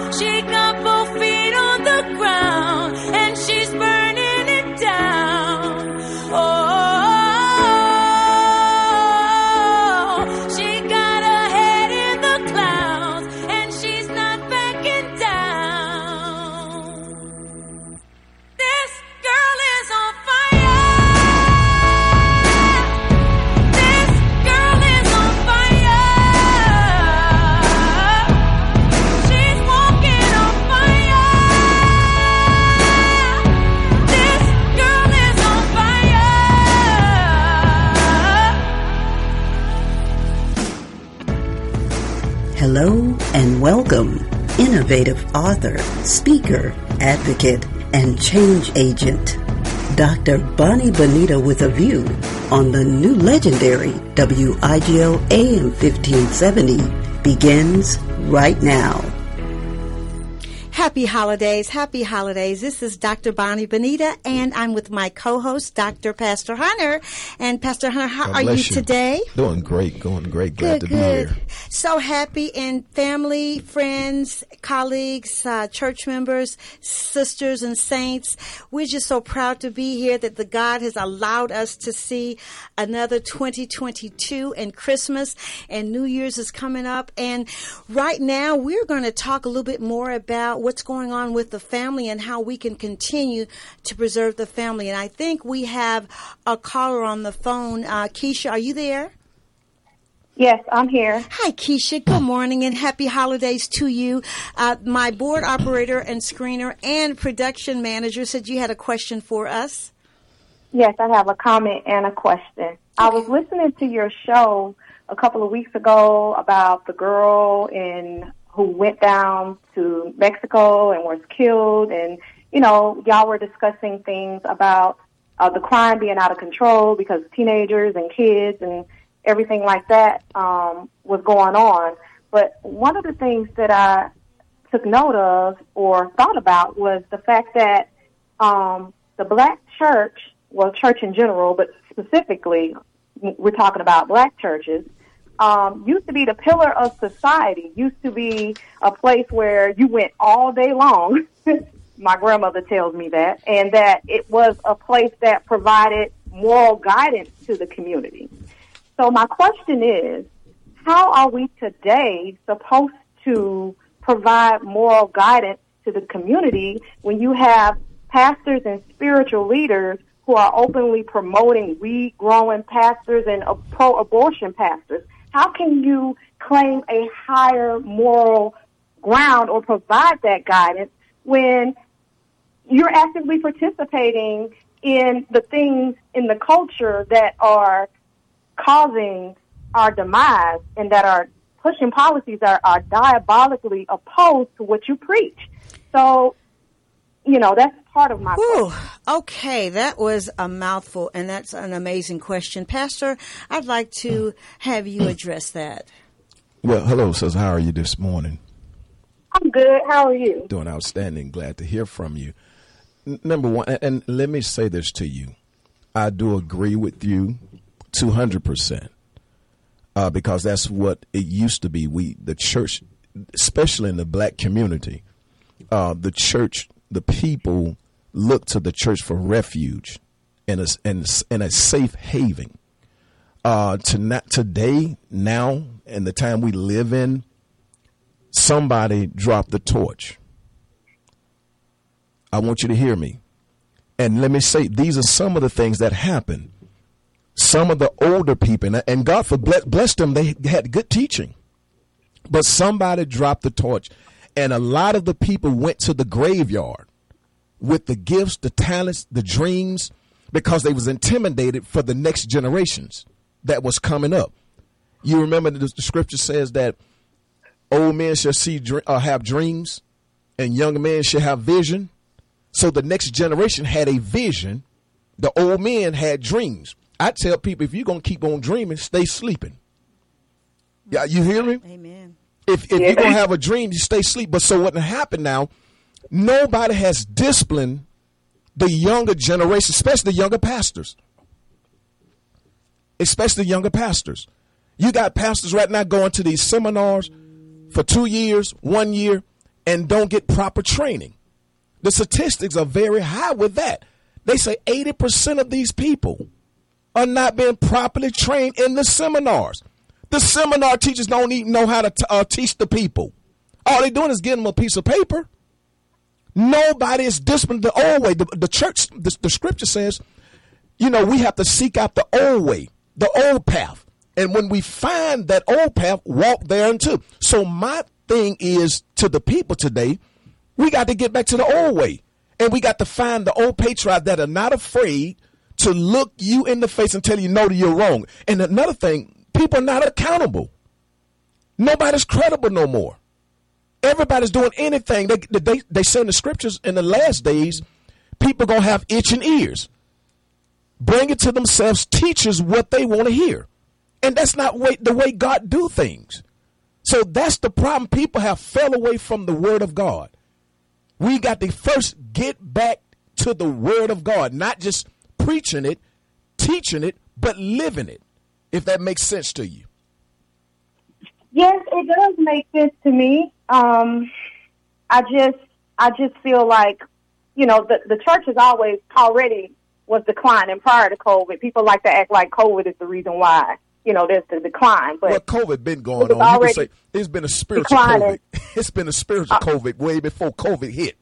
Oh, she got both feet on the ground and she's burning it down. Oh, hello and welcome, innovative author, speaker, advocate, and change agent, Dr. Bonnie Benita with a view on the new legendary WIGL AM 1570 begins right now. Happy holidays. Happy holidays. This is Dr. Bonnie Benita, and I'm with my co-host, Dr. Pastor Hunter. And Pastor Hunter, how are you today? Doing great. Going great. Glad to be here. So happy, and family, friends, colleagues, church members, sisters, and saints. We're just so proud to be here that the God has allowed us to see another 2022, and Christmas and New Year's is coming up. And right now, we're going to talk a little bit more about what's going on with the family and how we can continue to preserve the family. And I think we have a caller on the phone. Keisha, are you there? Yes, I'm here. Hi, Keisha. Good morning and happy holidays to you. My board operator and screener and production manager said you had a question for us. Yes, I have a comment and a question. Okay. I was listening to your show a couple of weeks ago about the girl in who went down to Mexico and was killed. And, you know, y'all were discussing things about the crime being out of control because teenagers and kids and everything like that was going on. But one of the things that I took note of or thought about was the fact that the black church, well, church in general, but specifically we're talking about black churches, used to be the pillar of society, used to be a place where you went all day long. My grandmother tells me that, and that it was a place that provided moral guidance to the community. So my question is, how are we today supposed to provide moral guidance to the community when you have pastors and spiritual leaders who are openly promoting weed-growing pastors and pro-abortion pastors? How can you claim a higher moral ground or provide that guidance when you're actively participating in the things in the culture that are causing our demise and that are pushing policies that are diabolically opposed to what you preach? So, you know, that's part of my question. Okay, that was a mouthful, and that's an amazing question. Pastor, I'd like to have you address that. Well, hello, sis. How are you this morning? I'm good. How are you? Doing outstanding. Glad to hear from you. Number one, and let me say this to you. I do agree with you 200%, because that's what it used to be. The church, especially in the black community, the church, the people look to the church for refuge and a safe haven. To not today, now, and the time we live in, somebody dropped the torch. I want you to hear me. And let me say, these are some of the things that happen. Some of the older people, and God bless them, they had good teaching. But somebody dropped the torch. And a lot of the people went to the graveyard with the gifts, the talents, the dreams, because they was intimidated for the next generations that was coming up. You remember the scripture says that old men shall have dreams and young men shall have vision. So the next generation had a vision. The old men had dreams. I tell people, if you're going to keep on dreaming, stay sleeping. Yeah, you hear me? Amen. If you're going to have a dream, you stay asleep. But so what happened now, nobody has disciplined the younger generation, especially the younger pastors. You got pastors right now going to these seminars for 2 years, 1 year, and don't get proper training. The statistics are very high with that. They say 80% of these people are not being properly trained in the seminars. The seminar teachers don't even know how to teach the people. All they're doing is getting them a piece of paper. Nobody is disciplined the old way. The church, the scripture says, you know, we have to seek out the old way, the old path. And when we find that old path, walk thereunto. So my thing is to the people today, we got to get back to the old way. And we got to find the old patriots that are not afraid to look you in the face and tell you, no, you're wrong. And another thing, people are not accountable. Nobody's credible no more. Everybody's doing anything. They say in the scriptures, in the last days, people going to have itching ears. Bring it to themselves, teachers what they want to hear. And that's not the way God do things. So that's the problem. People have fell away from the word of God. We got to first get back to the word of God, not just preaching it, teaching it, but living it, if that makes sense to you. Yes, it does make sense to me. I just feel like, you know, the church is always already was declining prior to COVID. People like to act like COVID is the reason why, you know, there's the decline. But COVID been going on. You can say it's been a spiritual declining. COVID. It's been a spiritual COVID way before COVID hit.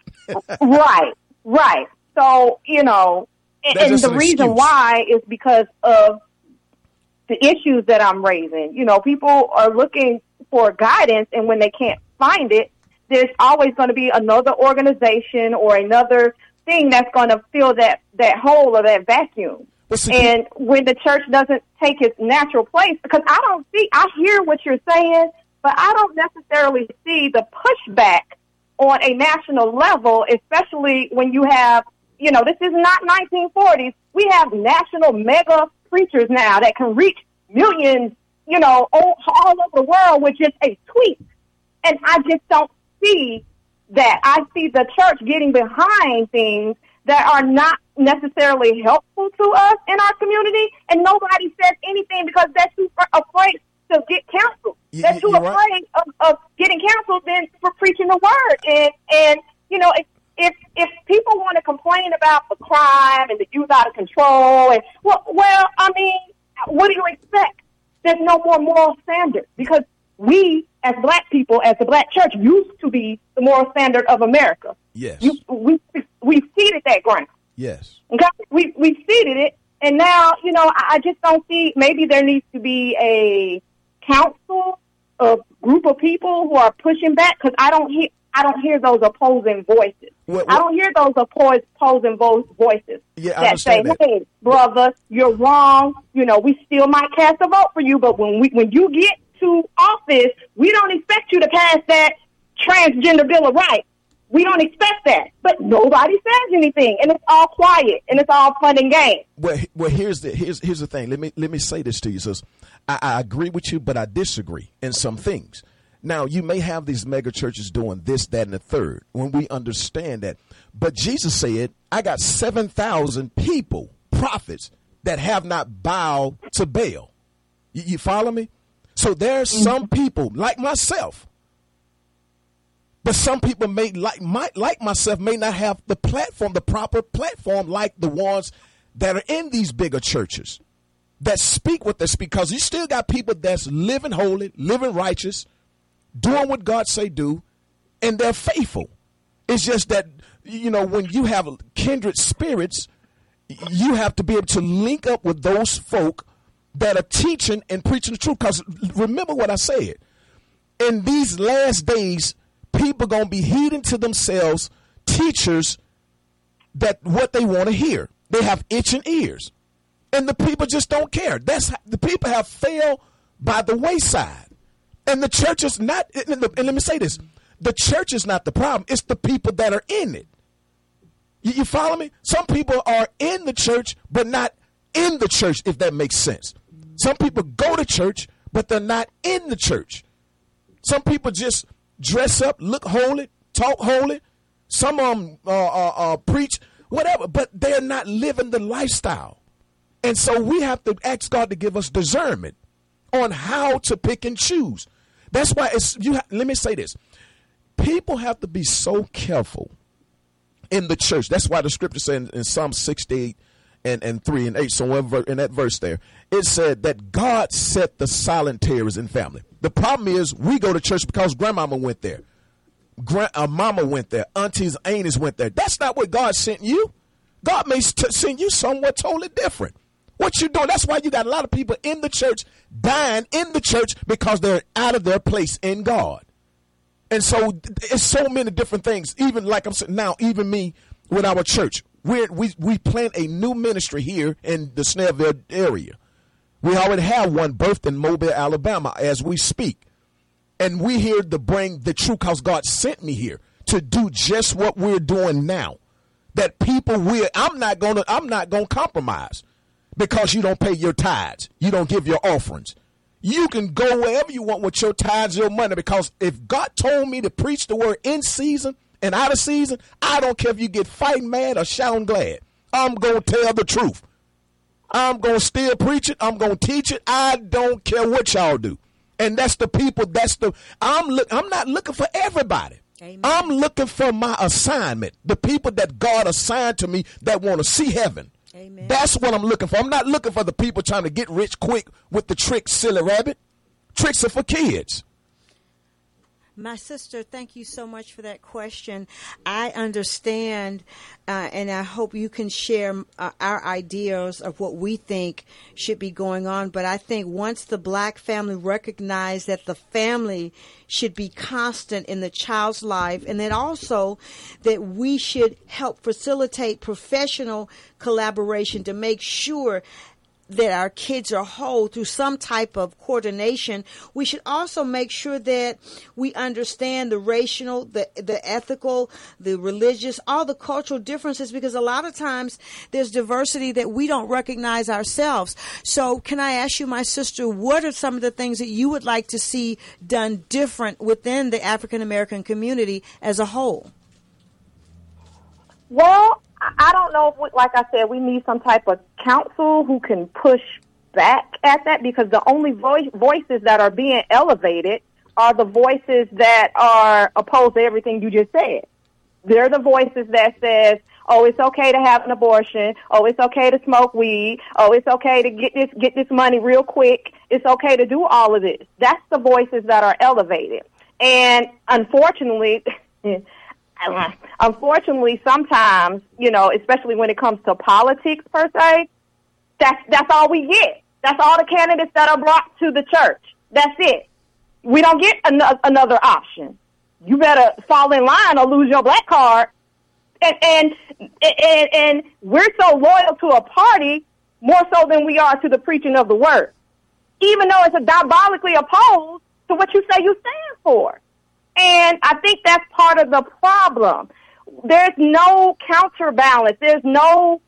Right. So, you know, and the reason why is because of the issues that I'm raising. You know, people are looking for guidance, and when they can't find it, there's always going to be another organization or another thing that's going to fill that hole or that vacuum. And when the church doesn't take its natural place, because I hear what you're saying, but I don't necessarily see the pushback on a national level, especially when you have, you know, this is not 1940s. We have national mega preachers now that can reach millions, you know, all over the world with just a tweet. And I just don't see that. I see the church getting behind things that are not necessarily helpful to us in our community, and nobody says anything because they're too afraid to get counseled. They're too afraid of getting counseled than for preaching the word. And you know, if people want to complain about the crime and the youth out of control, and well, I mean, what do you expect? There's no more moral standards because we, as black people, as the black church, used to be the moral standard of America. Yes. We ceded that ground. Yes. Okay? We ceded it, and now, you know, I just don't see, maybe there needs to be a council, a group of people who are pushing back, because I don't hear those opposing voices. What? I don't hear those opposing voices that say, hey, brother, you're wrong. You know, we still might cast a vote for you, but when you get to office, we don't expect you to pass that transgender bill of rights. We don't expect that. But nobody says anything, and it's all quiet, and it's all fun and games. Well, here's the thing. Let me say this to you, sis. I agree with you, but I disagree in some things. Now, you may have these mega churches doing this, that, and the third, when we understand that. But Jesus said, I got 7,000 people, prophets, that have not bowed to Baal. You follow me? So there's some people like myself, but some people may like myself may not have the platform, the proper platform, like the ones that are in these bigger churches that speak what they speak. Because you still got people that's living holy, living righteous, doing what God say do, and they're faithful. It's just that, you know, when you have kindred spirits, you have to be able to link up with those folk that are teaching and preaching the truth. Because remember what I said. In these last days, people going to be heeding to themselves teachers that what they want to hear. They have itching ears. And the people just don't care. That's how, the people have failed by the wayside. And the church is not, and let me say this, the church is not the problem. It's the people that are in it. You follow me? Some people are in the church, but not in the church, if that makes sense. Some people go to church, but they're not in the church. Some people just dress up, look holy, talk holy. Some of them preach, whatever, but they're not living the lifestyle. And so we have to ask God to give us discernment on how to pick and choose. That's why let me say this. People have to be so careful in the church. That's why the scripture said in Psalm 68 and 3 and 8, somewhere in that verse there, it said that God set the solitaries in family. The problem is we go to church because grandmama went there. Mama went there. Aunties, aunties went there. That's not what God sent you. God may send you somewhere totally different. What you doing? That's why you got a lot of people in the church dying in the church because they're out of their place in God. And so it's so many different things. Even like I'm saying now, even me with our church, we plant a new ministry here in the Snellville area. We already have one birthed in Mobile, Alabama, as we speak. And we're here to bring the truth because God sent me here to do just what we're doing now. That people will, I'm not gonna compromise because you don't pay your tithes. You don't give your offerings. You can go wherever you want with your tithes, your money, because if God told me to preach the word in season and out of season, I don't care if you get fighting mad or shouting glad. I'm going to tell the truth. I'm going to still preach it. I'm going to teach it. I don't care what y'all do. And that's the people. I'm not looking for everybody. Amen. I'm looking for my assignment. The people that God assigned to me that want to see heaven. Amen. That's what I'm looking for. I'm not looking for the people trying to get rich quick with the tricks, silly rabbit. Tricks are for kids. My sister, thank you so much for that question. I understand, and I hope you can share our ideas of what we think should be going on. But I think once the black family recognizes that the family should be constant in the child's life, and then also that we should help facilitate professional collaboration to make sure that our kids are whole through some type of coordination. We should also make sure that we understand the racial, the ethical, the religious, all the cultural differences, because a lot of times there's diversity that we don't recognize ourselves. So can I ask you, my sister, what are some of the things that you would like to see done different within the African American community as a whole? Well, I don't know if, like I said, we need some type of council who can push back at that, because the only voices that are being elevated are the voices that are opposed to everything you just said. They're the voices that says, oh, it's okay to have an abortion. Oh, it's okay to smoke weed. Oh, it's okay to get this money real quick. It's okay to do all of this. That's the voices that are elevated. And unfortunately, sometimes, you know, especially when it comes to politics per se, that's all we get. That's all the candidates that are brought to the church. That's it. We don't get another option. You better fall in line or lose your black card. And we're so loyal to a party more so than we are to the preaching of the word, even though it's diabolically opposed to what you say you stand for. And I think that's part of the problem. There's no counterbalance. There's no,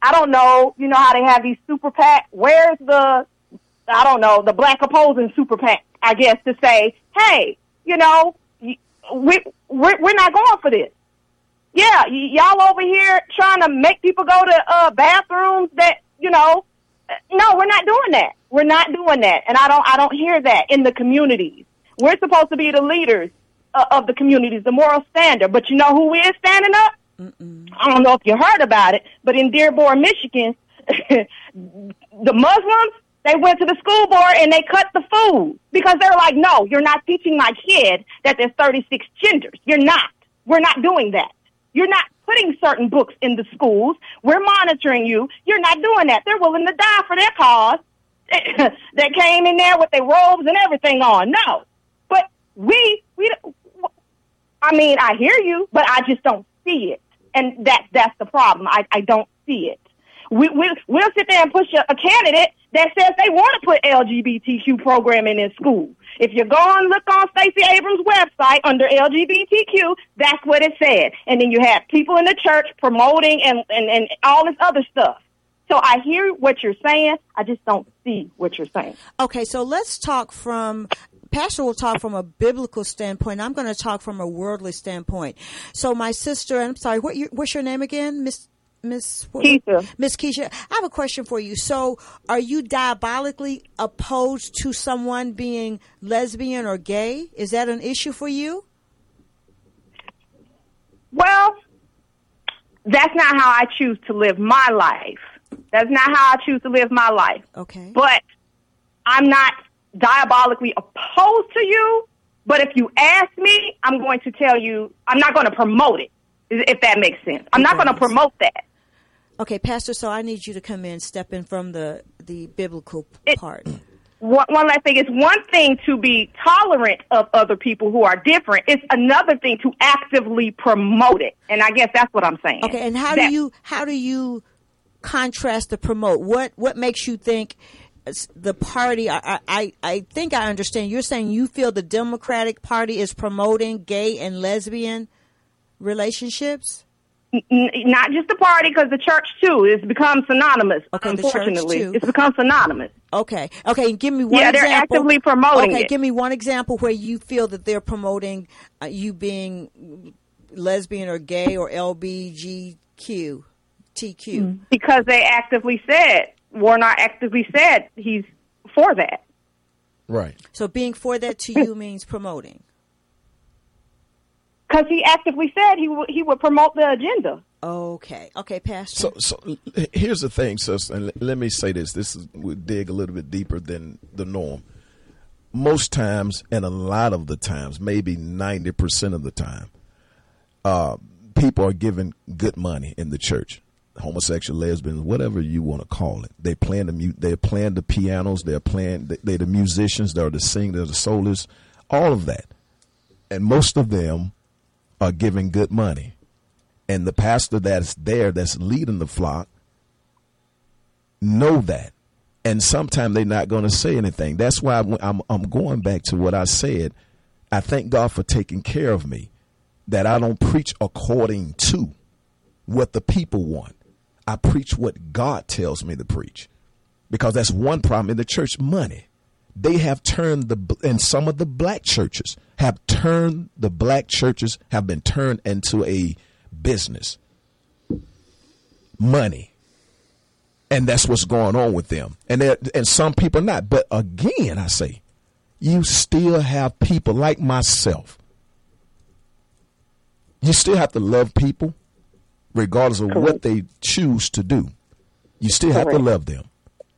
I don't know, you know how they have these super PAC. Where's the, I don't know, the black opposing super PAC, I guess, to say, hey, you know, we're not going for this. Yeah, y'all over here trying to make people go to bathrooms that, you know, no, we're not doing that. We're not doing that. And I don't hear that in the communities. We're supposed to be the leaders of the communities, the moral standard. But you know who is standing up? Mm-mm. I don't know if you heard about it, but in Dearborn, Michigan, the Muslims, they went to the school board and they cut the food because they're like, no, you're not teaching my kid that there's 36 genders. You're not. We're not doing that. You're not putting certain books in the schools. We're monitoring you. You're not doing that. They're willing to die for their cause. They came in there with their robes and everything on. No. But we I mean, I hear you, but I just don't see it. And that's the problem. I don't see it. We'll sit there and push a candidate that says they want to put LGBTQ programming in school. If you go and look on Stacey Abrams' website under LGBTQ, that's what it said. And then you have people in the church promoting and all this other stuff. So I hear what you're saying. I just don't see what you're saying. Okay, so let's talk from... Pastor will talk from a biblical standpoint. I'm going to talk from a worldly standpoint. So my sister, and I'm sorry, what's your name again, Miss Keisha? Miss Keisha, I have a question for you. So are you diabolically opposed to someone being lesbian or gay? Is that an issue for you? Well, that's not how I choose to live my life. That's not how I choose to live my life. Okay. But I'm not diabolically opposed to you, but if you ask me, I'm going to tell you I'm not going to promote it, if that makes sense. I'm not going to promote that. Okay, Pastor, so I need you to come in, step in from the biblical part. One last thing. It's one thing to be tolerant of other people who are different. It's another thing to actively promote it, and I guess that's what I'm saying. Okay, and how do you contrast the promote? What makes you think... The party, I think I understand. You're saying you feel the Democratic Party is promoting gay and lesbian relationships? Not just the party, because the church, too, has become synonymous, okay, unfortunately. It's become synonymous. Okay, give me one example. Yeah, they're actively promoting it. Okay, give me one example where you feel that they're promoting you being lesbian or gay or LGBTQ. Because they actively said... Warnock actively said he's for that. Right. So being for that to you means promoting? Because he actively said he would promote the agenda. Okay. Okay, Pastor. So here's the thing, sister, and let me say this. We dig a little bit deeper than the norm. Most times, and a lot of the times, maybe 90% of the time, people are giving good money in the church. Homosexual, lesbians, whatever you want to call it. They playing they're playing the pianos. They're playing. They're the musicians. They're the singers. They're the soloists. All of that, and most of them are giving good money. And the pastor that's there, that's leading the flock, know that. And sometimes they're not going to say anything. That's why I'm going back to what I said. I thank God for taking care of me, that I don't preach according to what the people want. I preach what God tells me to preach, because that's one problem in the church. Money. They have turned and some of the black churches have been turned into a business. Money. And that's what's going on with them. And some people not. But again, I say, you still have people like myself. You still have to love people. Regardless of what they choose to do, you still have to love them.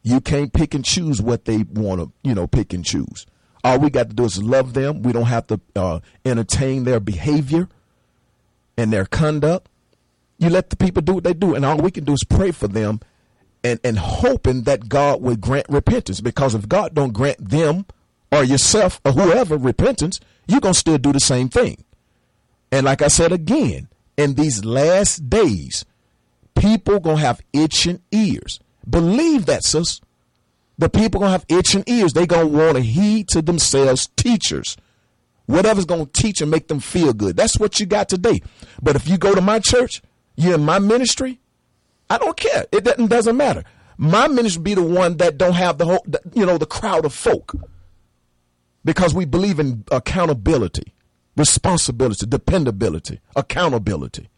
You can't pick and choose what they want to, pick and choose. All we got to do is love them. We don't have to entertain their behavior and their conduct. You let the people do what they do, and all we can do is pray for them and hoping that God will grant repentance. Because if God don't grant them or yourself or whoever repentance, you're going to still do the same thing. And like I said again, in these last days, people going to have itching ears. Believe that, sis. The people going to have itching ears. They going to want to heed to themselves teachers. Whatever's going to teach and make them feel good. That's what you got today. But if you go to my church, you're in my ministry, I don't care. It doesn't matter. My ministry be the one that don't have the whole, the crowd of folk. Because we believe in accountability. Responsibility, dependability, accountability.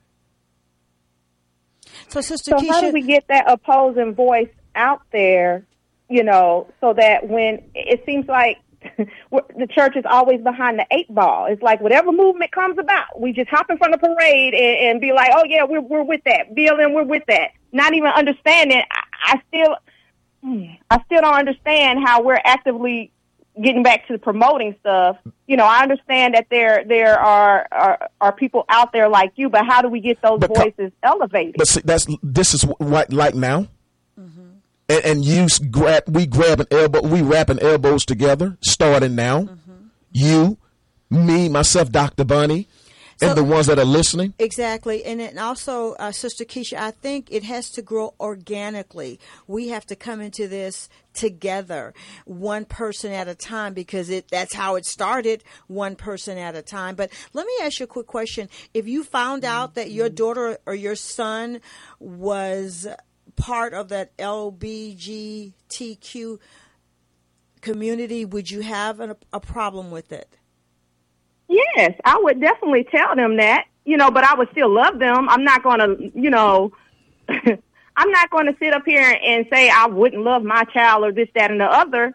So, Sister Keisha, how do we get that opposing voice out there, so that when it seems like the church is always behind the eight ball, it's like whatever movement comes about, we just hop in front of the parade and be like, oh, yeah, we're with that. BLM, we're with that. Not even understanding. I still don't understand how we're actively getting back to the promoting stuff. I understand that there are people out there like you, but how do we get those voices elevated? But see, this is what, like now, mm-hmm. and we wrapping elbows together, starting now. Mm-hmm. You, me, myself, Dr. Bonnie, and the ones that are listening. Exactly. And then also, Sister Keisha, I think it has to grow organically. We have to come into this together, one person at a time, because that's how it started, one person at a time. But let me ask you a quick question. If you found out that your daughter or your son was part of that LGBTQ community, would you have a problem with it? Yes, I would definitely tell them that, you know, but I would still love them. I'm not going to, you know, I'm not going to sit up here and say I wouldn't love my child or this, that, and the other.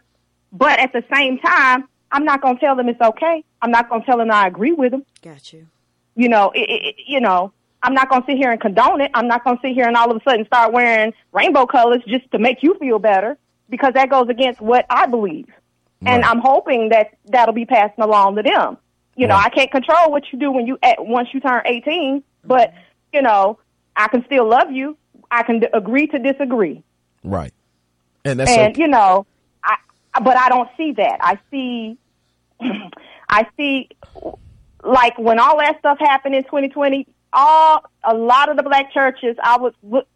But at the same time, I'm not going to tell them it's okay. I'm not going to tell them I agree with them. Got you. You know, you know, I'm not going to sit here and condone it. I'm not going to sit here and all of a sudden start wearing rainbow colors just to make you feel better, because that goes against what I believe. Right. And I'm hoping that that'll be passing along to them. You know, I can't control what you do when you once you turn 18, but, you know, I can still love you. I can agree to disagree. Right. And, okay. You know, but I don't see that. I see, like, when all that stuff happened in 2020, a lot of the black churches, a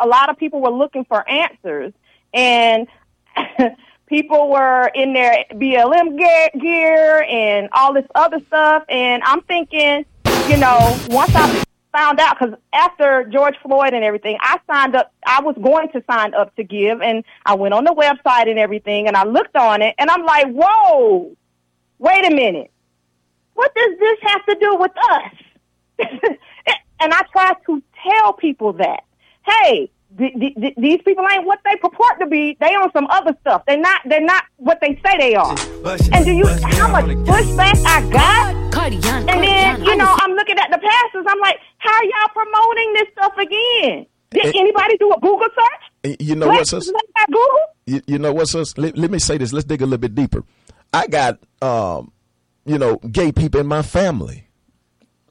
lot of people were looking for answers, and people were in their BLM gear and all this other stuff, and I'm thinking, you know, once I found out, because after George Floyd and everything, I was going to sign up to give, and I went on the website and everything, and I looked on it, and I'm like, whoa, wait a minute. What does this have to do with us? And I try to tell people that, hey, these people ain't what they purport to be. They on some other stuff. They're not what they say they are. And do you how much pushback I got? And then, you know, I'm looking at the pastors. I'm like, how are y'all promoting this stuff again? Did anybody do a Google search? You know what, sis? You know what, sis? Let me say this. Let's dig a little bit deeper. I got, you know, gay people in my family.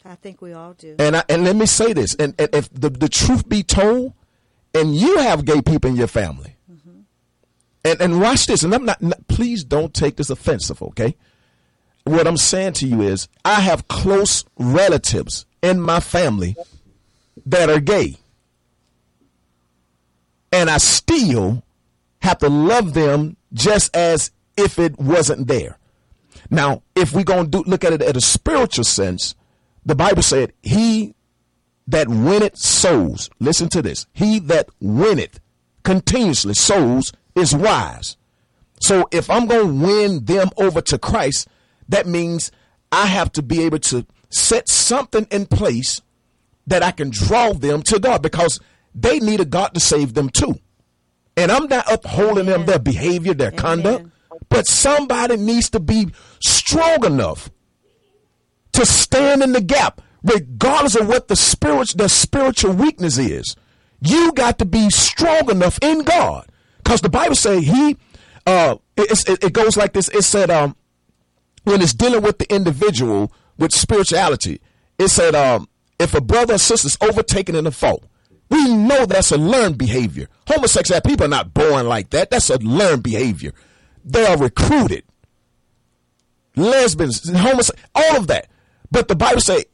I think we all do. And let me say this. And if the truth be told, and you have gay people in your family, mm-hmm. and watch this. And I'm not. Please don't take this offensive, okay? What I'm saying to you is, I have close relatives in my family that are gay, and I still have to love them just as if it wasn't there. Now, if we're gonna look at it at a spiritual sense, the Bible said, "He that winneth souls," listen to this, "he that winneth continuously souls is wise." So if I'm gonna win them over to Christ, that means I have to be able to set something in place that I can draw them to God, because they need a God to save them too. And I'm not upholding them, their behavior, their conduct, but somebody needs to be strong enough to stand in the gap, regardless of what the spiritual weakness is. You got to be strong enough in God, because the Bible says it goes like this. It said, when it's dealing with the individual with spirituality, it said, if a brother or sister is overtaken in a fault, we know that's a learned behavior. Homosexual people are not born like that. That's a learned behavior. They are recruited. Lesbians, homosexuals, all of that. But the Bible says,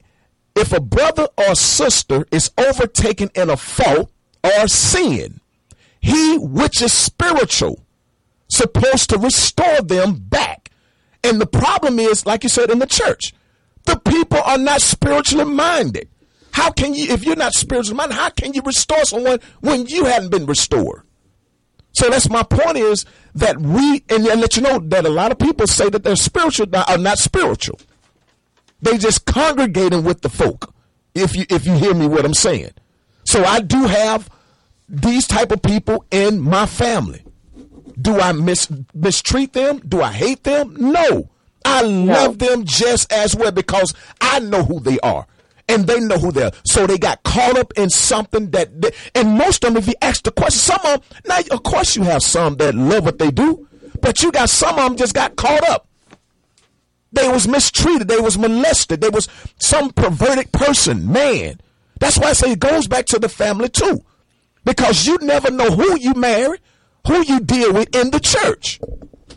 if a brother or sister is overtaken in a fault or sin, he which is spiritual supposed to restore them back. And the problem is, like you said, in the church, the people are not spiritually minded. How can you, if you're not spiritually minded, how can you restore someone when you haven't been restored? So that's my point, is that we, and let you know that a lot of people say that they're spiritual, are not spiritual. They just congregating with the folk, if you hear me what I'm saying. So I do have these type of people in my family. Do I mistreat them? Do I hate them? No. I love them just as well, because I know who they are and they know who they are. So they got caught up in something that and most of them, if you ask the question, some of them, now of course you have some that love what they do, but you got some of them just got caught up. They was mistreated. They was molested. They was some perverted person, man. That's why I say it goes back to the family too, because you never know who you marry, who you deal with in the church,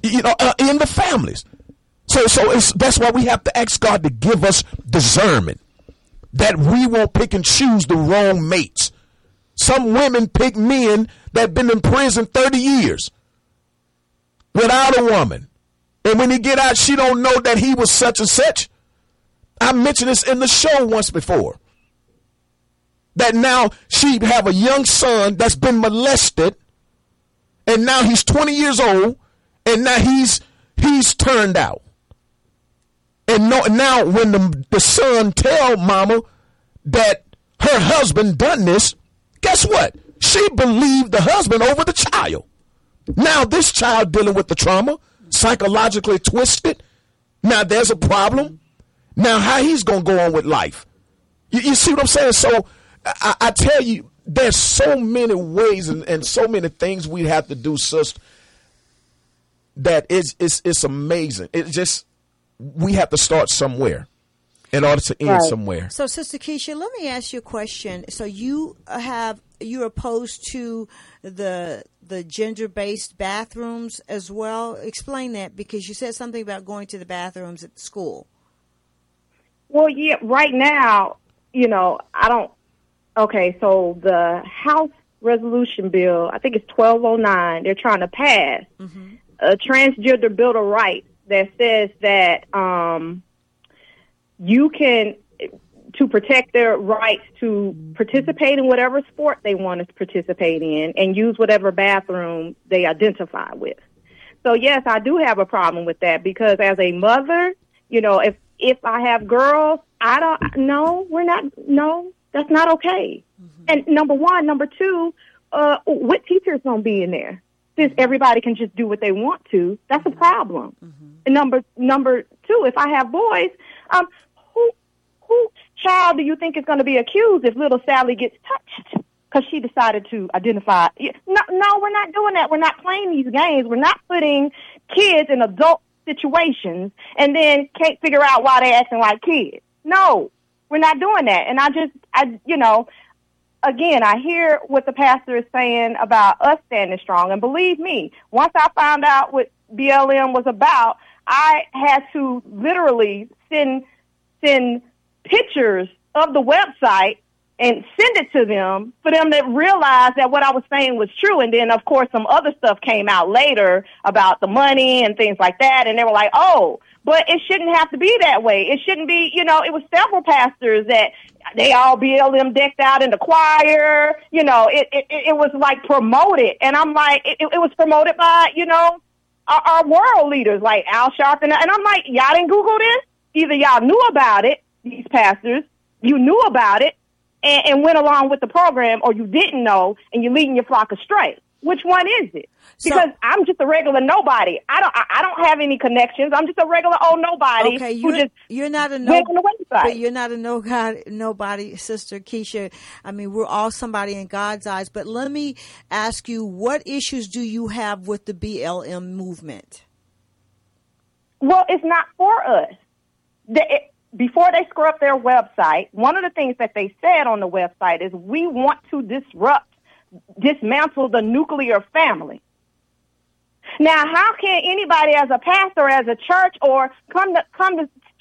you know, in the families. So that's why we have to ask God to give us discernment, that we won't pick and choose the wrong mates. Some women pick men that been in prison 30 years without a woman. And when he get out, she don't know that he was such and such. I mentioned this in the show once before. that now she have a young son that's been molested, and now he's 20 years old, and now he's turned out. And no, now when the son tell mama that her husband done this, guess what? She believed the husband over the child. Now this child dealing with the trauma, psychologically twisted. Now there's a problem. Now how he's going to go on with life? You see what I'm saying? So I tell you, there's so many ways and so many things we have to do, sister, that it's amazing. It just, we have to start somewhere in order to end somewhere. So, Sister Keisha, let me ask you a question. So you're opposed to the gender-based bathrooms as well. Explain that, because you said something about going to the bathrooms at the school. Well, yeah, right now, you know, so the House Resolution Bill, I think it's 1209, they're trying to pass a transgender bill of rights that says that you can, to protect their rights to participate in whatever sport they want to participate in and use whatever bathroom they identify with. So, yes, I do have a problem with that, because as a mother, you know, if I have girls, that's not okay. Mm-hmm. And number one, number two, what teacher's going to be in there? Since everybody can just do what they want to, that's a problem. Mm-hmm. And number two, if I have boys, who child do you think is going to be accused if little Sally gets touched because she decided to identify? No, we're not doing that. We're not playing these games. We're not putting kids in adult situations and then can't figure out why they're acting like kids. No, we're not doing that. And again, I hear what the pastor is saying about us standing strong. And believe me, once I found out what BLM was about, I had to literally send pictures of the website and send it to them for them to realize that what I was saying was true. And then, of course, some other stuff came out later about the money and things like that. And they were like, oh, but it shouldn't have to be that way. It shouldn't be, you know, it was several pastors that they all BLM decked out in the choir. You know, it was like promoted. And I'm like, it was promoted by, you know, our world leaders like Al Sharpton. And I'm like, y'all didn't Google this? Either y'all knew about it, these pastors, you knew about it, and went along with the program, or you didn't know and you're leading your flock astray. Which one is it? Because I'm just a regular nobody. I don't have any connections. I'm just a regular old nobody. Okay, you're not a nobody. But you're not a nobody, Sister Keisha. I mean, we're all somebody in God's eyes. But let me ask you, what issues do you have with the BLM movement? Well, it's not for us. Before they screw up their website, one of the things that they said on the website is we want to dismantle the nuclear family. Now, how can anybody as a pastor, as a church, or come to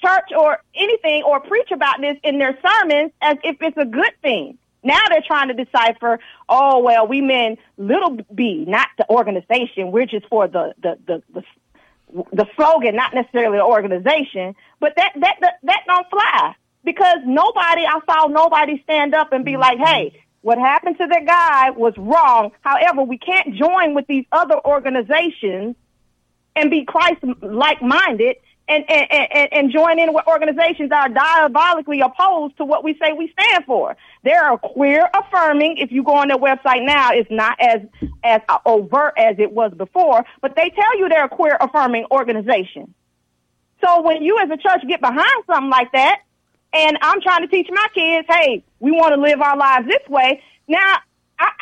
church or anything, or preach about this in their sermons as if it's a good thing? Now they're trying to decipher, oh, well, we meant little b, not the organization. We're just for the slogan, not necessarily the organization. But that don't fly, because I saw nobody stand up and be like, hey, what happened to that guy was wrong. However, we can't join with these other organizations and be Christ-like-minded and join in with organizations that are diabolically opposed to what we say we stand for. They are queer-affirming. If you go on their website now, it's not as overt as it was before, but they tell you they're a queer-affirming organization. So when you as a church get behind something like that, and I'm trying to teach my kids, hey, we want to live our lives this way. Now, I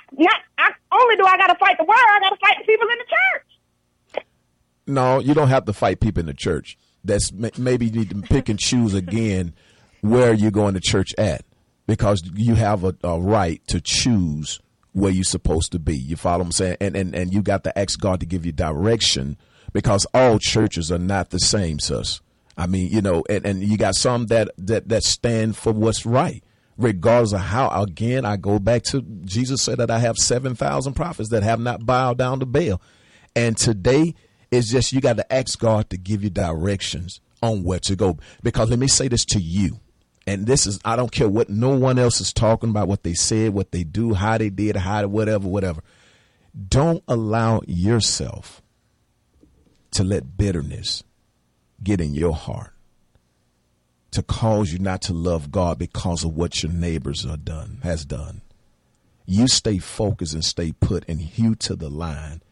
got to fight the world, I got to fight the people in the church. No, you don't have to fight people in the church. That's maybe you need to pick and choose again where you're going to church at, because you have a right to choose where you're supposed to be. You follow what I'm saying? And you got to ask God to give you direction, because all churches are not the same, sis. I mean, you know, and you got some that stand for what's right, regardless of how. Again, I go back to Jesus said that I have 7,000 prophets that have not bowed down to Baal. And today it's just you got to ask God to give you directions on where to go. Because let me say this to you And this is, I don't care what no one else is talking about, what they said, what they do, how they did, how, whatever, whatever. Don't allow yourself to let bitterness get in your heart to cause you not to love God because of what your neighbors are done, has done. You stay focused and stay put and hew to the line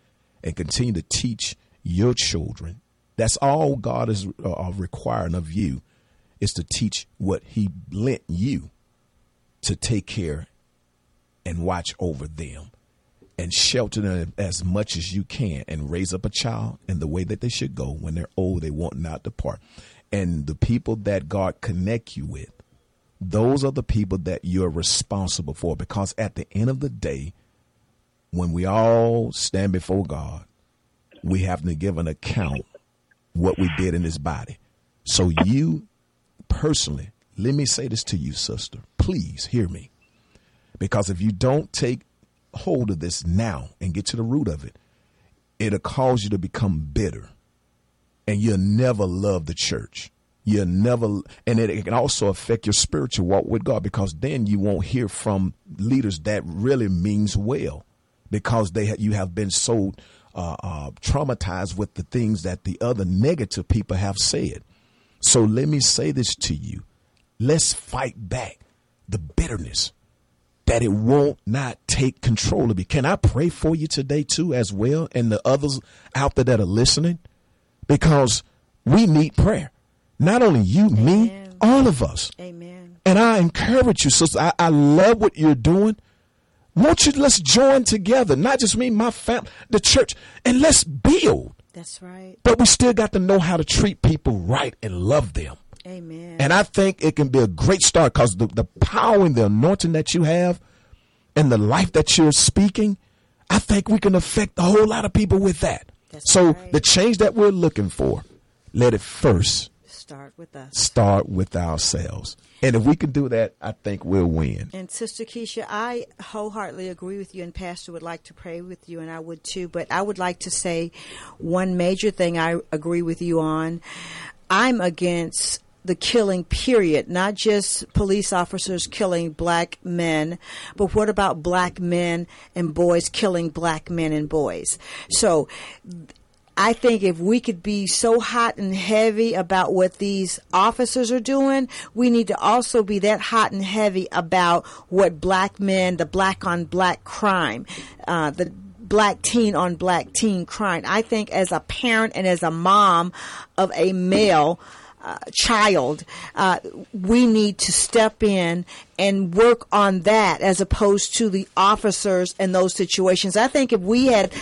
and continue to teach your children. That's all God is requiring of you, is to teach what he lent you to take care and watch over them and shelter them as much as you can and raise up a child in the way that they should go. When they're old, they won't not depart. And the people that God connect you with, those are the people that you're responsible for, because at the end of the day, when we all stand before God, we have to give an account what we did in this body. So you personally, let me say this to you, sister, please hear me, because if you don't take hold of this now and get to the root of it, it'll cause you to become bitter, and you'll never love the church. You'll never, and it can also affect your spiritual walk with God, because then you won't hear from leaders that really means well, because you have been so traumatized with the things that the other negative people have said. So let me say this to you. Let's fight back the bitterness, that it won't not take control of you. Can I pray for you today too as well, and the others out there that are listening? Because we need prayer. Not only you, Amen. Me, all of us. Amen. And I encourage you, sister. I love what you're doing. Won't you, let's join together, not just me, my family, the church, and let's build. That's right. But we still got to know how to treat people right and love them. Amen. And I think it can be a great start, because the power and the anointing that you have and the life that you're speaking, I think we can affect a whole lot of people with that. That's so right. The change that we're looking for, let it first start with us. Start with ourselves. And if we can do that, I think we'll win. And Sister Keisha, I wholeheartedly agree with you, and Pastor would like to pray with you, and I would too. But I would like to say one major thing I agree with you on. I'm against the killing, period, not just police officers killing black men, but what about black men and boys killing black men and boys? So I think if we could be so hot and heavy about what these officers are doing, we need to also be that hot and heavy about what black men, the black on black crime, the black teen on black teen crime. I think as a parent and as a mom of a male child, we need to step in and work on that, as opposed to the officers in those situations. I think if we had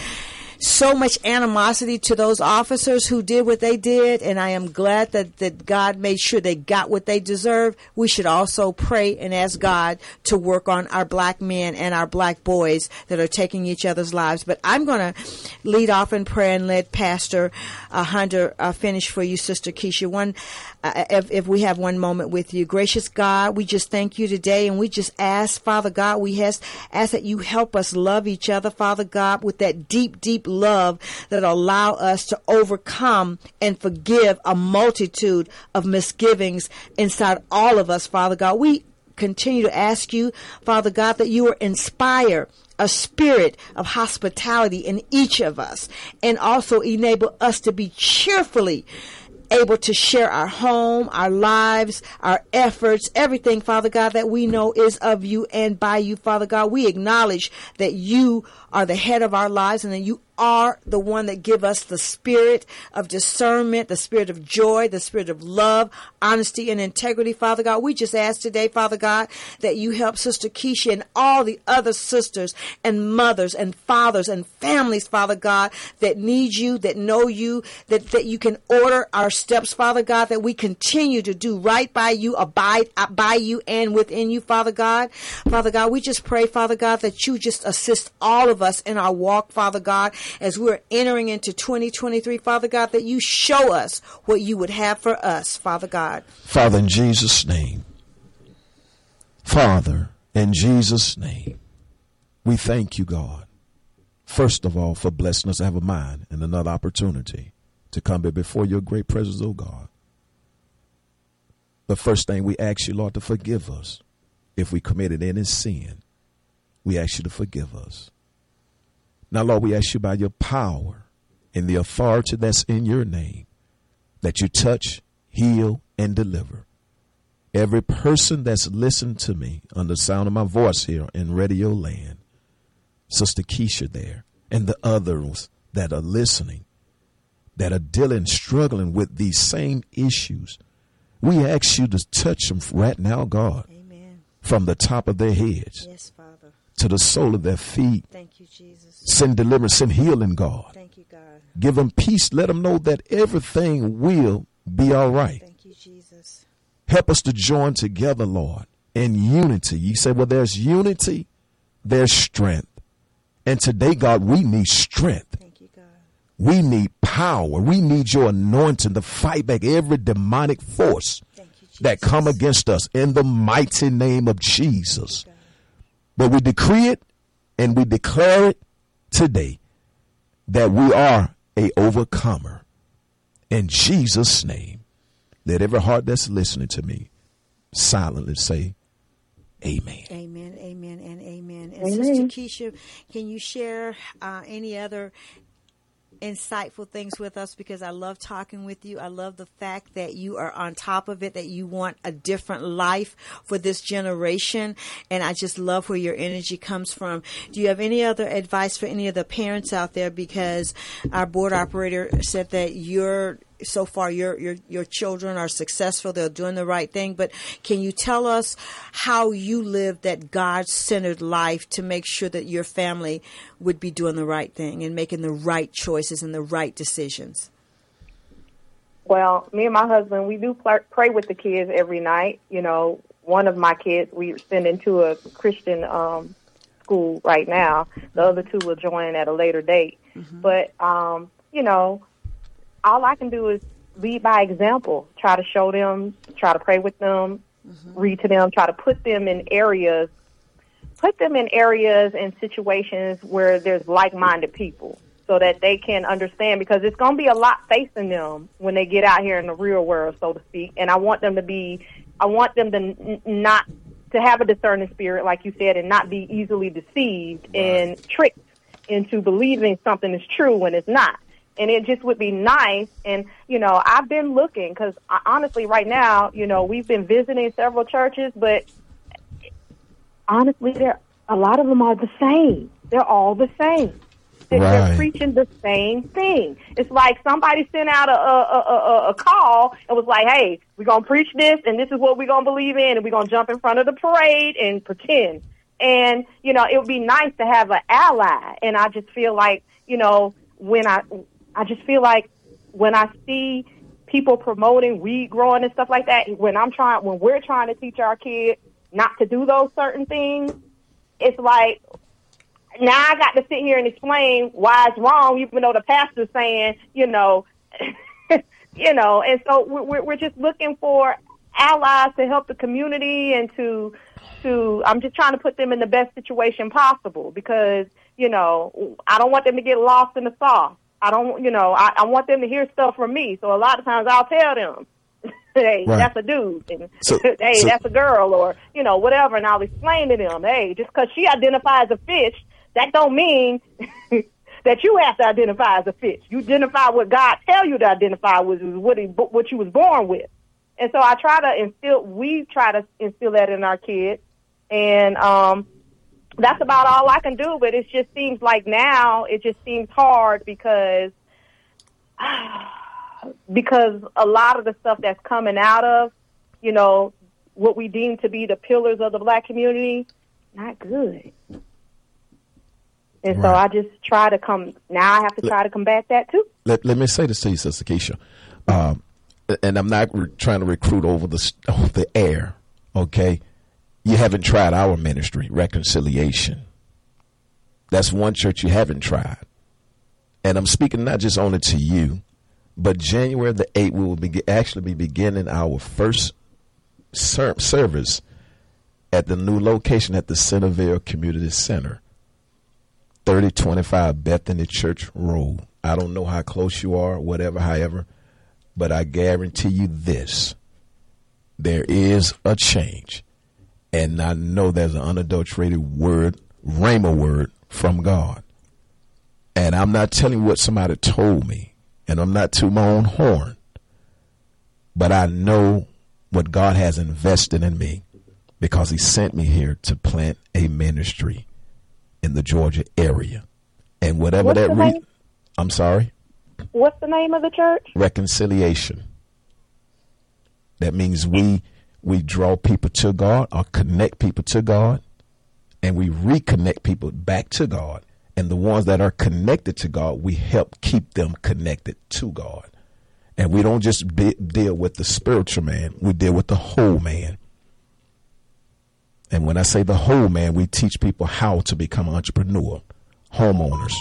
so much animosity to those officers who did what they did, and I am glad that God made sure they got what they deserve, we should also pray and ask God to work on our black men and our black boys that are taking each other's lives. But I'm going to lead off in prayer and let Pastor Hunter finish for you, Sister Keisha. If we have one moment with you. Gracious God, we just thank you today, and we just ask, Father God, we ask that you help us love each other, Father God, with that deep, deep love that allow us to overcome and forgive a multitude of misgivings inside all of us, Father God. We continue to ask you, Father God, that you are inspired a spirit of hospitality in each of us, and also enable us to be cheerfully able to share our home, our lives, our efforts, everything, Father God, that we know is of you and by you, Father God. We acknowledge that you are the head of our lives, and that you are the one that give us the spirit of discernment, the spirit of joy, the spirit of love, honesty, and integrity, Father God. We just ask today, Father God, that you help Sister Keisha and all the other sisters and mothers and fathers and families, Father God, that need you, that know you, that you can order our steps, Father God, that we continue to do right by you, abide by you and within you, Father God. Father God, we just pray, Father God, that you just assist all of us in our walk, Father God, as we're entering into 2023, Father God, that you show us what you would have for us, Father God. Father, in Jesus' name, we thank you, God, first of all, for blessing us to have a mind and another opportunity to come before your great presence, oh God. The first thing we ask you, Lord, to forgive us if we committed any sin. We ask you to forgive us. Now, Lord, we ask you by your power and the authority that's in your name that you touch, heal, and deliver. Every person that's listened to me under the sound of my voice here in Radio Land, Sister Keisha there, and the others that are listening, that are dealing, struggling with these same issues, we ask you to touch them right now, God. Amen. From the top of their heads, yes, Father, to the sole of their feet. Thank you, Jesus. Send deliverance, send healing, God. Thank you, God. Give them peace. Let them know that everything will be all right. Thank you, Jesus. Help us to join together, Lord, in unity. You say, well, there's unity, there's strength. And today, God, we need strength. Thank you, God. We need power. We need your anointing to fight back every demonic force that come against us in the mighty name of Jesus. But we decree it and we declare it today that we are a overcomer. In Jesus' name, let every heart that's listening to me silently say, amen. Amen, amen, and amen. And amen. Sister Keisha, can you share any other insightful things with us? Because I love talking with you. I love the fact that you are on top of it, that you want a different life for this generation. And I just love where your energy comes from. Do you have any other advice for any of the parents out there? Because our board operator said that you're... So far, your children are successful. They're doing the right thing. But can you tell us how you live that God-centered life to make sure that your family would be doing the right thing and making the right choices and the right decisions? Well, me and my husband, we do pray with the kids every night. You know, one of my kids, we're sending to a Christian school right now. The other two will join at a later date. Mm-hmm. But, you know, all I can do is lead by example, try to show them, try to pray with them, mm-hmm. read to them, try to put them in areas and situations where there's like-minded people so that they can understand, because it's going to be a lot facing them when they get out here in the real world, so to speak. And I want them to have a discerning spirit, like you said, and not be easily deceived and tricked into believing something is true when it's not. And it just would be nice. And, you know, I've been looking because honestly right now, you know, we've been visiting several churches, but honestly, a lot of them are the same. They're all the same. They're preaching the same thing. It's like somebody sent out a call and was like, hey, we're going to preach this and this is what we're going to believe in. And we're going to jump in front of the parade and pretend. And, you know, it would be nice to have an ally. And I just feel like, you know, when I see people promoting weed growing and stuff like that, when we're trying to teach our kids not to do those certain things, it's like now I got to sit here and explain why it's wrong, even though the pastor's saying, you know, you know. And so we're just looking for allies to help the community and to I'm just trying to put them in the best situation possible because, you know, I don't want them to get lost in the sauce. I want them to hear stuff from me. So a lot of times I'll tell them, hey, that's a dude. And, hey, that's a girl or, you know, whatever. And I'll explain to them, hey, just because she identifies a fish, that don't mean that you have to identify as a fish. You identify what God tell you to identify with, what you was born with. And so we try to instill that in our kids. And that's about all I can do, but it just seems like now it just seems hard because a lot of the stuff that's coming out of, you know, what we deem to be the pillars of the black community, not good. And so I just try to try to combat that too. Let me say this to you, Sister Keisha, and I'm not trying to recruit over the air, okay? You haven't tried our ministry, Reconciliation. That's one church you haven't tried. And I'm speaking not just only to you, but January the 8th, we will actually be beginning our first service at the new location at the Centerville Community Center, 3025 Bethany Church Road. I don't know how close you are, however, but I guarantee you this. There is a change. And I know there's an unadulterated word, rhema word from God. And I'm not telling you what somebody told me, and I'm not to my own horn, but I know what God has invested in me because he sent me here to plant a ministry in the Georgia area. And whatever what's that reason, I'm sorry. What's the name of the church? Reconciliation. That means we draw people to God or connect people to God, and we reconnect people back to God. And the ones that are connected to God, we help keep them connected to God. And we don't just deal with the spiritual man. We deal with the whole man. And when I say the whole man, we teach people how to become an entrepreneur, homeowners,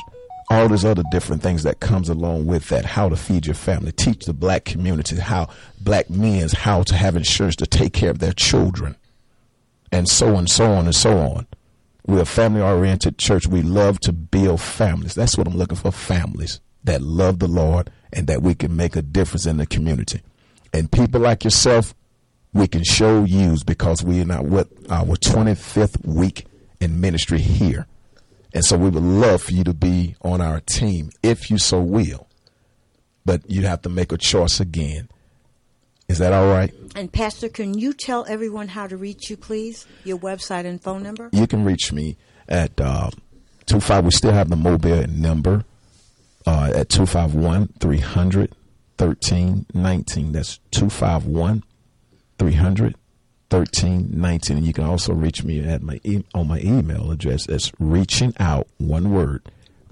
all these other different things that comes along with that, how to feed your family, teach the black community, how black men, how to have insurance to take care of their children, and so on, so on, and so on. We're a family-oriented church. We love to build families. That's what I'm looking for, families that love the Lord and that we can make a difference in the community. And people like yourself, we can show use because we are not with our 25th week in ministry here. And so we would love for you to be on our team if you so will. But you have to make a choice again. Is that all right? And Pastor, can you tell everyone how to reach you, please? Your website and phone number? You can reach me at 25. We still have the mobile number at 251-300-1319. That's 251-300-1319. And you can also reach me at on my email address. That's reaching out, one word,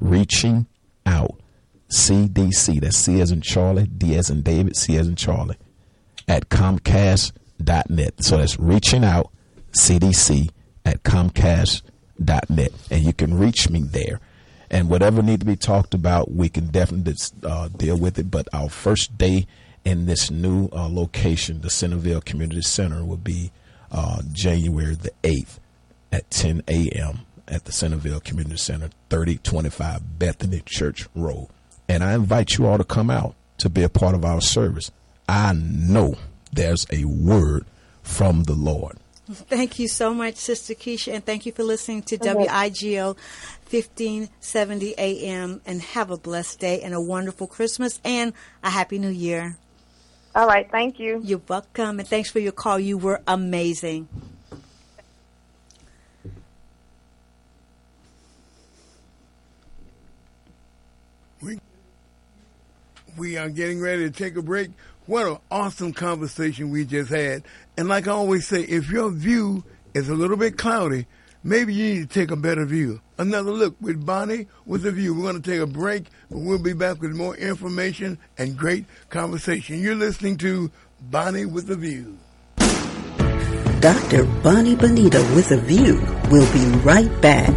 reaching out, CDC. That's C as in Charlie, D as in David, C as in Charlie. At Comcast.net. So that's reaching out, CDC, at Comcast.net. And you can reach me there. And whatever needs to be talked about, we can definitely deal with it. But our first day in this new location, the Centerville Community Center, will be January the 8th at 10 a.m. at the Centerville Community Center, 3025 Bethany Church Road. And I invite you all to come out to be a part of our service. I know there's a word from the Lord. Thank you so much, Sister Keisha, and thank you for listening to WIGL 1570 AM. And have a blessed day and a wonderful Christmas and a Happy New Year. All right. Thank you. You're welcome, and thanks for your call. You were amazing. We are getting ready to take a break. What an awesome conversation we just had. And like I always say, if your view is a little bit cloudy, maybe you need to take a better view. Another look with Bonnie with the view. We're going to take a break, but we'll be back with more information and great conversation. You're listening to Bonnie with the View. Dr. Bonnie Benita with a View will be right back.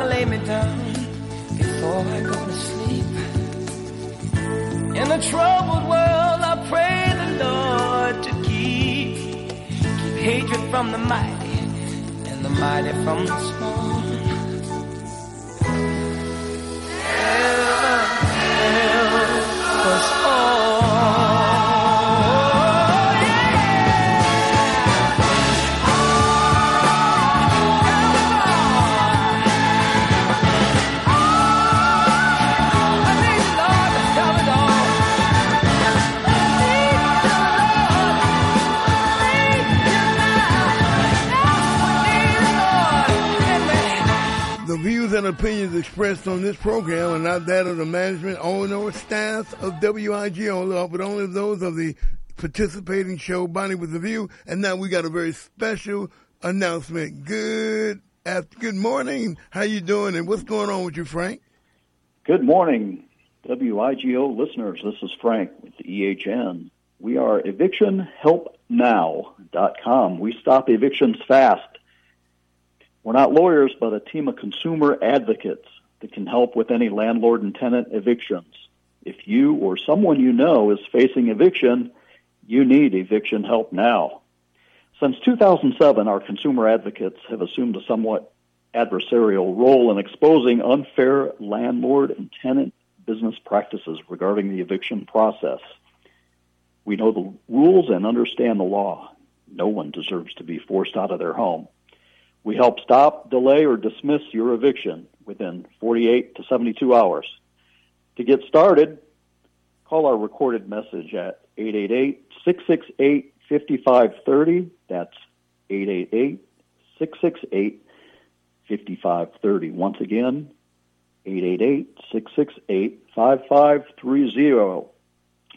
I lay me down before I go to sleep. In a troubled world, I pray the Lord to keep hatred from the mighty and the mighty from the small. Opinions expressed on this program are not that of the management, owner, or staff of WIGL, but only those of the participating show, Bonnie with the View. And now we got a very special announcement. Good morning. How you doing? And what's going on with you, Frank? Good morning, WIGL listeners. This is Frank with the EHN. We are EvictionHelpNow.com. We stop evictions fast. We're not lawyers, but a team of consumer advocates that can help with any landlord and tenant evictions. If you or someone you know is facing eviction, you need eviction help now. Since 2007, our consumer advocates have assumed a somewhat adversarial role in exposing unfair landlord and tenant business practices regarding the eviction process. We know the rules and understand the law. No one deserves to be forced out of their home. We help stop, delay, or dismiss your eviction within 48 to 72 hours. To get started, call our recorded message at 888-668-5530. That's 888-668-5530. Once again, 888-668-5530.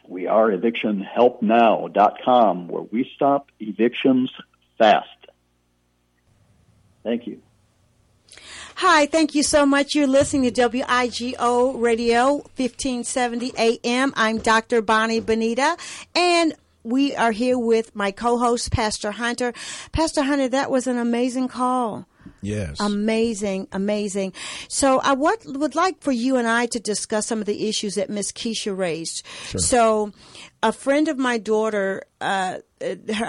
We are EvictionHelpNow.com, where we stop evictions fast. Thank you. Hi, thank you so much. You're listening to WIGO Radio 1570 AM. I'm Dr. Bonnie Benita, and we are here with my co-host, Pastor Hunter. Pastor Hunter, that was an amazing call. Yes. Amazing, amazing. So I would like for you and I to discuss some of the issues that Miss Keisha raised. Sure. So a friend of my daughter, I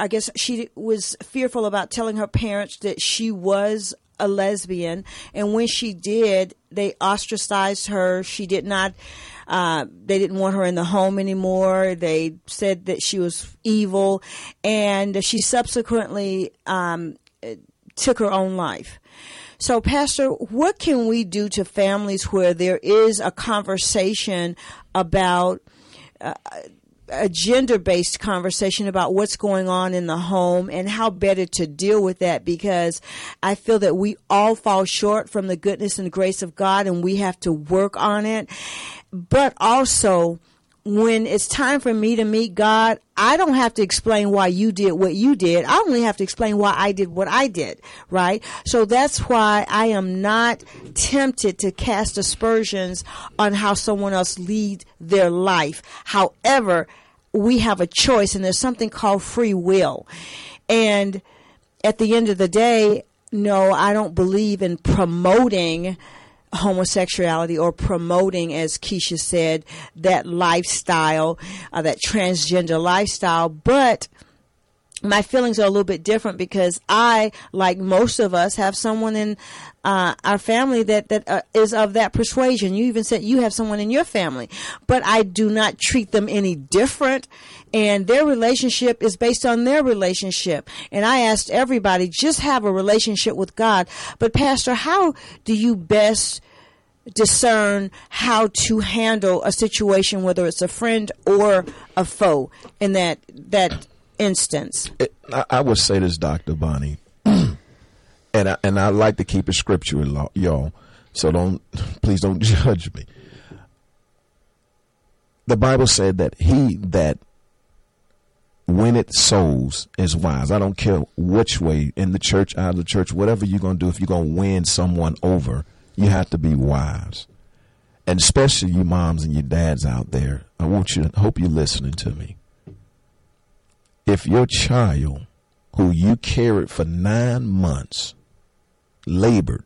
guess she was fearful about telling her parents that she was a lesbian. And when she did, they ostracized her. She did not, they didn't want her in the home anymore. They said that she was evil. And she subsequently took her own life. So, Pastor, what can we do to families where there is a conversation about a gender-based conversation about what's going on in the home and how better to deal with that? Because I feel that we all fall short from the goodness and grace of God, and we have to work on it. But also, when it's time for me to meet God, I don't have to explain why you did what you did. I only have to explain why I did what I did, right? So that's why I am not tempted to cast aspersions on how someone else leads their life. However, we have a choice, and there's something called free will. And at the end of the day, no, I don't believe in promoting homosexuality or promoting, as Keisha said, that lifestyle, that transgender lifestyle. But my feelings are a little bit different because I, like most of us, have someone in our family that is of that persuasion. You even said you have someone in your family, but I do not treat them any different. And their relationship is based on their relationship. And I asked everybody, just have a relationship with God. But Pastor, how do you best discern how to handle a situation, whether it's a friend or a foe, in that instance? I would say this, Dr. Bonnie, and I like to keep it scriptural, y'all. So please don't judge me. The Bible said that he that winneth souls is wise. I don't care which way, in the church, out of the church, whatever you're going to do, if you're going to win someone over, you have to be wise. And especially you moms and your dads out there, I hope you're listening to me. If your child, who you carried for 9 months, labored,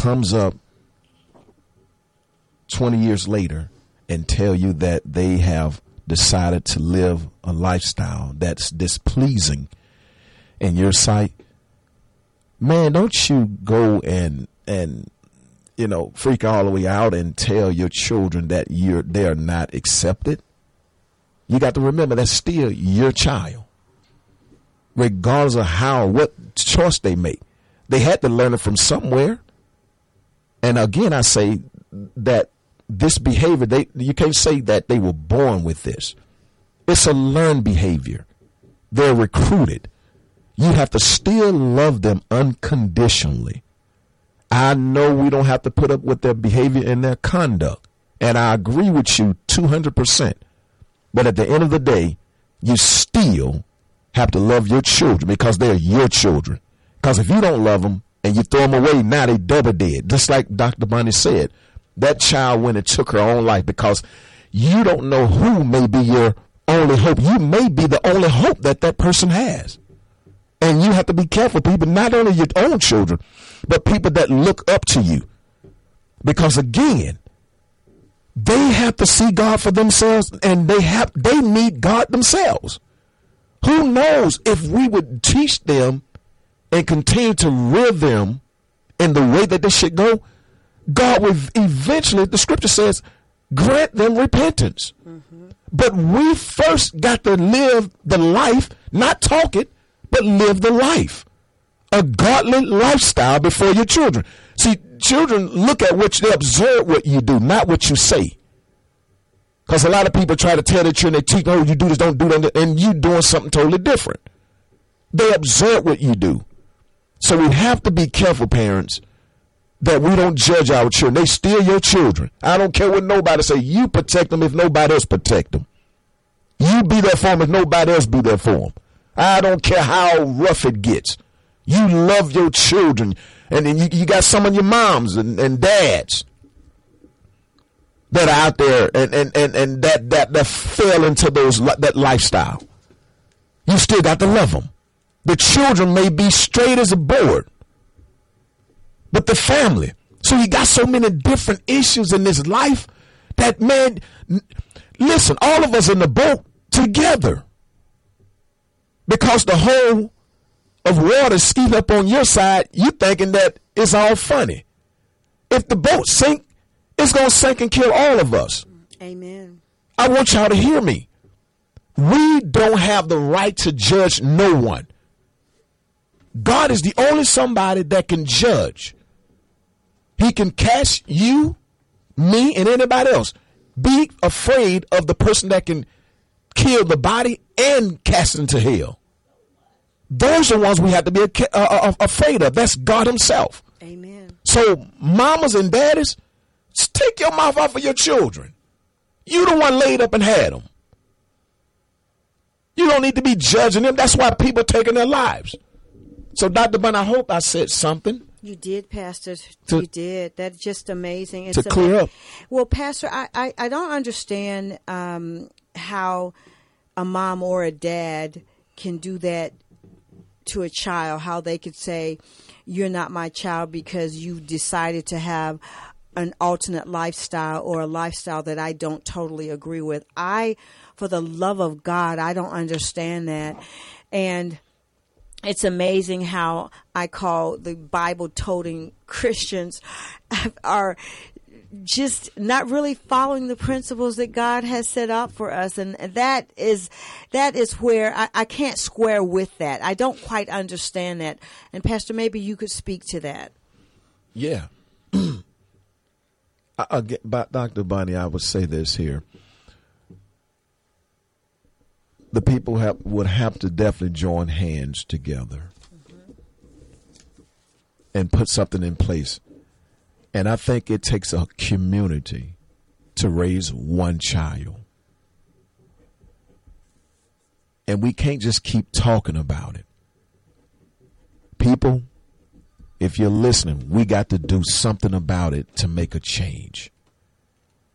comes up 20 years later and tell you that they have decided to live a lifestyle that's displeasing in your sight, man, don't you go and you know, freak all the way out and tell your children that they are not accepted. You got to remember that's still your child, regardless of what choice they make. They had to learn it from somewhere. And again, I say that this behavior, you can't say that they were born with this. It's a learned behavior. They're recruited. You have to still love them unconditionally. I know we don't have to put up with their behavior and their conduct. And I agree with you 200%. But at the end of the day, you still have to love your children because they're your children. Because if you don't love them and you throw them away, now they double dead. Just like Dr. Bonnie said, that child went and took her own life because you don't know who may be your only hope. You may be the only hope that person has. And you have to be careful, people, not only your own children, but people that look up to you. Because again, they have to see God for themselves, and they need God themselves. Who knows if we would teach them and continue to rear them in the way that they should go, God will eventually, the scripture says, grant them repentance. Mm-hmm. But we first got to live the life, not talk it, but live the life, a godly lifestyle before your children. See, children look at what they observe, what you do, not what you say. Because a lot of people try to tell their children, they teach, oh, you do this, don't do that, and you doing something totally different. They observe what you do. So we have to be careful, parents, that we don't judge our children. They steal your children. I don't care what nobody say. You protect them if nobody else protect them. You be there for them if nobody else be there for them. I don't care how rough it gets. You love your children. And then you got some of your moms and dads that are out there and that fell into that lifestyle. You still got to love them. The children may be straight as a board, but the family. So you got so many different issues in this life that, man, listen, all of us in the boat together. Because the whole of water skied up on your side, you thinking that it's all funny. If the boat sink, it's going to sink and kill all of us. Amen. I want y'all to hear me. We don't have the right to judge no one. God is the only somebody that can judge. He can cast you, me, and anybody else. Be afraid of the person that can kill the body and cast into hell. Those are the ones we have to be afraid of. That's God himself. Amen. So mamas and daddies, take your mouth off of your children. You the one laid up and had them. You don't need to be judging them. That's why people are taking their lives. So Dr. Bunn, I hope I said something. You did, Pastor. You did. That's just amazing. It's to clear up. Well, Pastor, I don't understand how a mom or a dad can do that to a child, how they could say, you're not my child because you decided to have an alternate lifestyle or a lifestyle that I don't totally agree with. For the love of God, I don't understand that. And it's amazing how I call the Bible-toting Christians are just not really following the principles that God has set out for us. And that is where I can't square with that. I don't quite understand that. And Pastor, maybe you could speak to that. Yeah. Dr. Bonnie, I would say this here. The people would have to definitely join hands together, mm-hmm, and put something in place. And I think it takes a community to raise one child. And we can't just keep talking about it. People, if you're listening, we got to do something about it to make a change.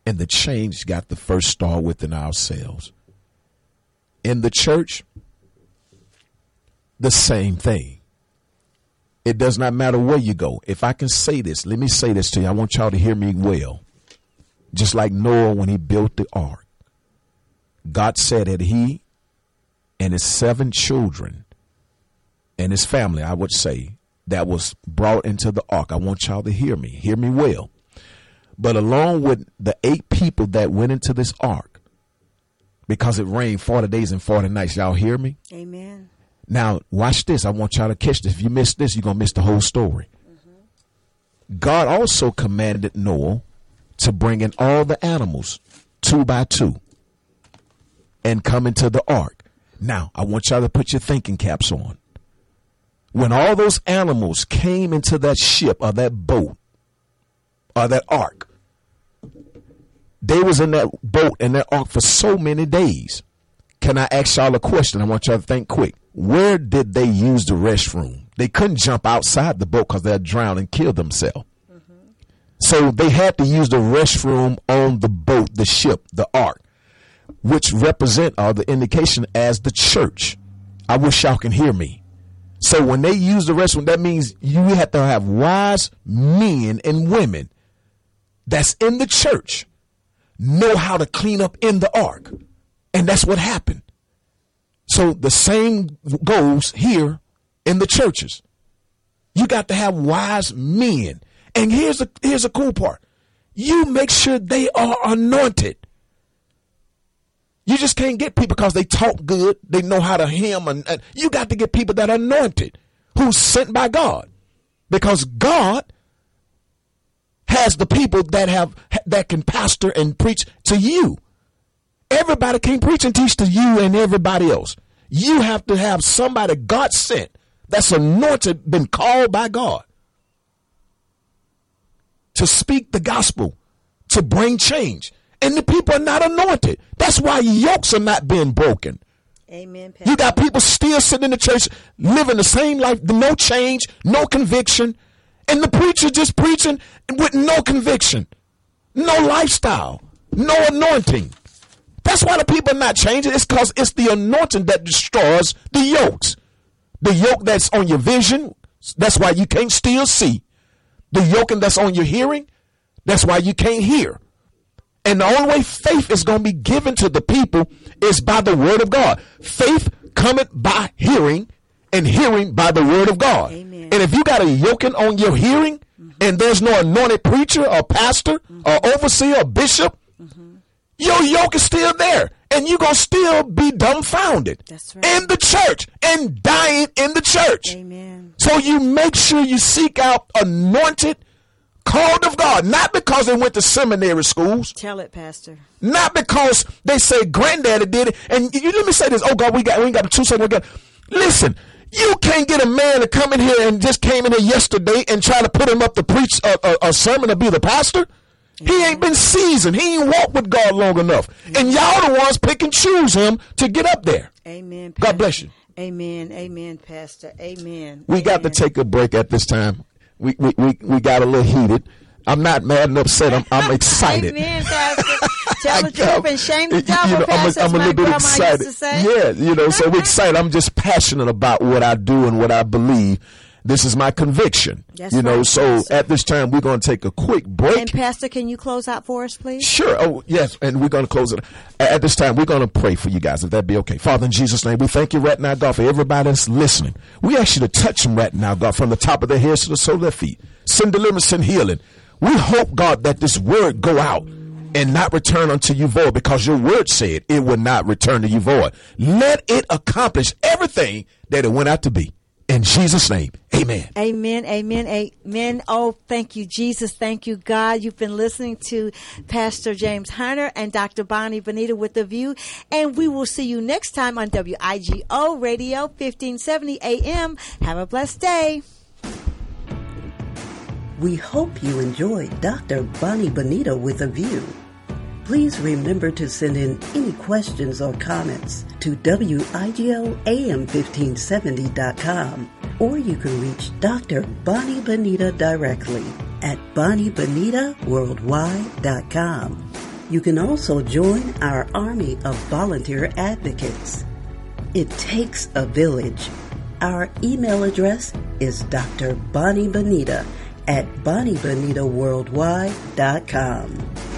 And the change got to first start within ourselves. In the church, the same thing. It does not matter where you go. If I can say this, let me say this to you. I want y'all to hear me well. Just like Noah when he built the ark, God said that he and his 7 children and his family, I would say, that was brought into the ark. I want y'all to hear me well. But along with the 8 people that went into this ark, because it rained 40 days and 40 nights. Y'all hear me? Amen. Now, watch this. I want y'all to catch this. If you miss this, you're going to miss the whole story. Mm-hmm. God also commanded Noah to bring in all the animals 2 by 2 and come into the ark. Now, I want y'all to put your thinking caps on. When all those animals came into that ship or that boat or that ark, they was in that boat and that ark for so many days. Can I ask y'all a question? I want y'all to think quick. Where did they use the restroom? They couldn't jump outside the boat because they'd drown and kill themselves. Mm-hmm. So they had to use the restroom on the boat, the ship, the ark, which represent or the indication as the church. I wish y'all can hear me. So when they use the restroom, that means you have to have wise men and women that's in the church know how to clean up in the ark. And that's what happened. So the same goes here in the churches. You got to have wise men. And here's a cool part. You make sure they are anointed. You just can't get people because they talk good. They know how to hymn. And you got to get people that are anointed, who's sent by God, because God has the people that can pastor and preach to you. Everybody can't preach and teach to you and everybody else. You have to have somebody God sent that's anointed, been called by God to speak the gospel, to bring change. And the people are not anointed. That's why yokes are not being broken. Amen. Pastor. You got people still sitting in the church, living the same life, no change, no conviction. And the preacher just preaching with no conviction, no lifestyle, no anointing. That's why the people are not changing. It's because it's the anointing that destroys the yokes. The yoke that's on your vision, that's why you can't still see. The yoking that's on your hearing, that's why you can't hear. And the only way faith is going to be given to the people is by the word of God. Faith cometh by hearing, and hearing by the word of God. Amen. And if you got a yoking on your hearing, mm-hmm. and there's no anointed preacher or pastor, mm-hmm. or overseer or bishop, mm-hmm. your yoke is still there, and you're going to still be dumbfounded. That's right. In the church and dying in the church. Amen. So you make sure you seek out anointed, called of God, not because they went to seminary schools. Tell it, Pastor. Not because they say granddaddy did it. And you let me say this. Oh, God, we ain't got to choose something. Listen, you can't get a man to come in here and just came in here yesterday and try to put him up to preach a sermon to be the pastor. Mm-hmm. He ain't been seasoned. He ain't walked with God long enough. Mm-hmm. And y'all the ones pick and choose him to get up there. Amen. Pastor. God bless you. Amen. Amen, Pastor. Amen. We got to take a break at this time. We got a little heated. I'm not mad and upset. I'm excited. Amen, Pastor. Tell the truth and shame the devil, Pastor. I'm a little bit excited. Yeah, so we're excited. I'm just passionate about what I do and what I believe. This is my conviction. That's right, so Pastor. At this time, we're going to take a quick break. And Pastor, can you close out for us, please? Sure. Oh, yes. And we're going to close it. At this time, we're going to pray for you guys, if that be okay. Father, in Jesus' name, we thank you right now, God, for everybody that's listening. We ask you to touch them right now, God, from the top of their heads to the sole of their feet. Send deliverance and healing. We hope, God, that this word go out and not return unto you void, because your word said it will not return to you void. Let it accomplish everything that it went out to be. In Jesus' name, amen. Amen, amen, amen. Oh, thank you, Jesus. Thank you, God. You've been listening to Pastor James Hunter and Dr. Bonnie Benita with The View. And we will see you next time on WIGO Radio 1570 AM. Have a blessed day. We hope you enjoyed Dr. Bonnie Benita with The View. Please remember to send in any questions or comments to WIGLAM1570.com, or you can reach Dr. Bonnie Benita directly at BonnieBenitaWorldwide.com. You can also join our army of volunteer advocates. It takes a village. Our email address is Dr. Bonnie Benita at BonnieBenitaWorldwide.com.